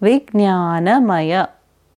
Vijnanamaya.